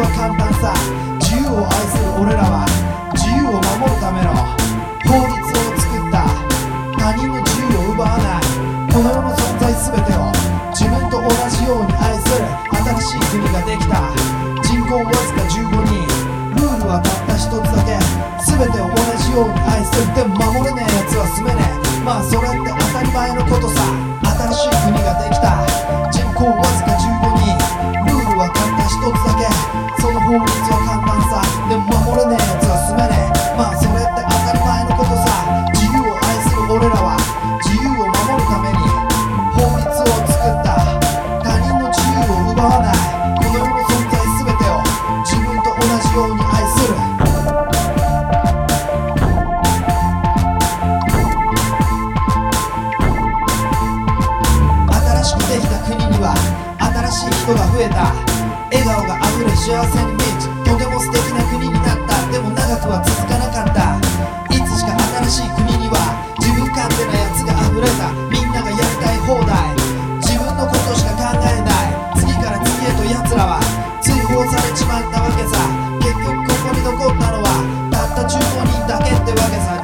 は簡単さ。自由を愛する俺らは自由を守るための法律を作った。他人の自由を奪わない。この世の存在すべてを自分と同じように愛する新しい国ができた。人口わずか15人、ルールはたった一つだけ。すべてを同じように愛する。でも守れねえやつは住めねえ。まあそれって当たり前のことさ。新しい国ができた。人口わずか15人、ルールはたった一つだけ。その法律は簡単さ。でも守れねえやつは住めねえ。まあそれって当たり前のことさ。自由を愛する俺らは自由を守るために法律を作った。他人の自由を奪わない。この世の存在すべてを自分と同じように愛する。新しい人が増えた。笑顔があふれ幸せに満ち、とても素敵な国になった。でも長くは続かなかった。いつしか新しい国には自分勝手なやつがあふれた。みんながやりたい放題、自分のことしか考えない。次から次へとやつらは追放されちまったわけさ。結局ここに残ったのはたった15人だけってわけさ。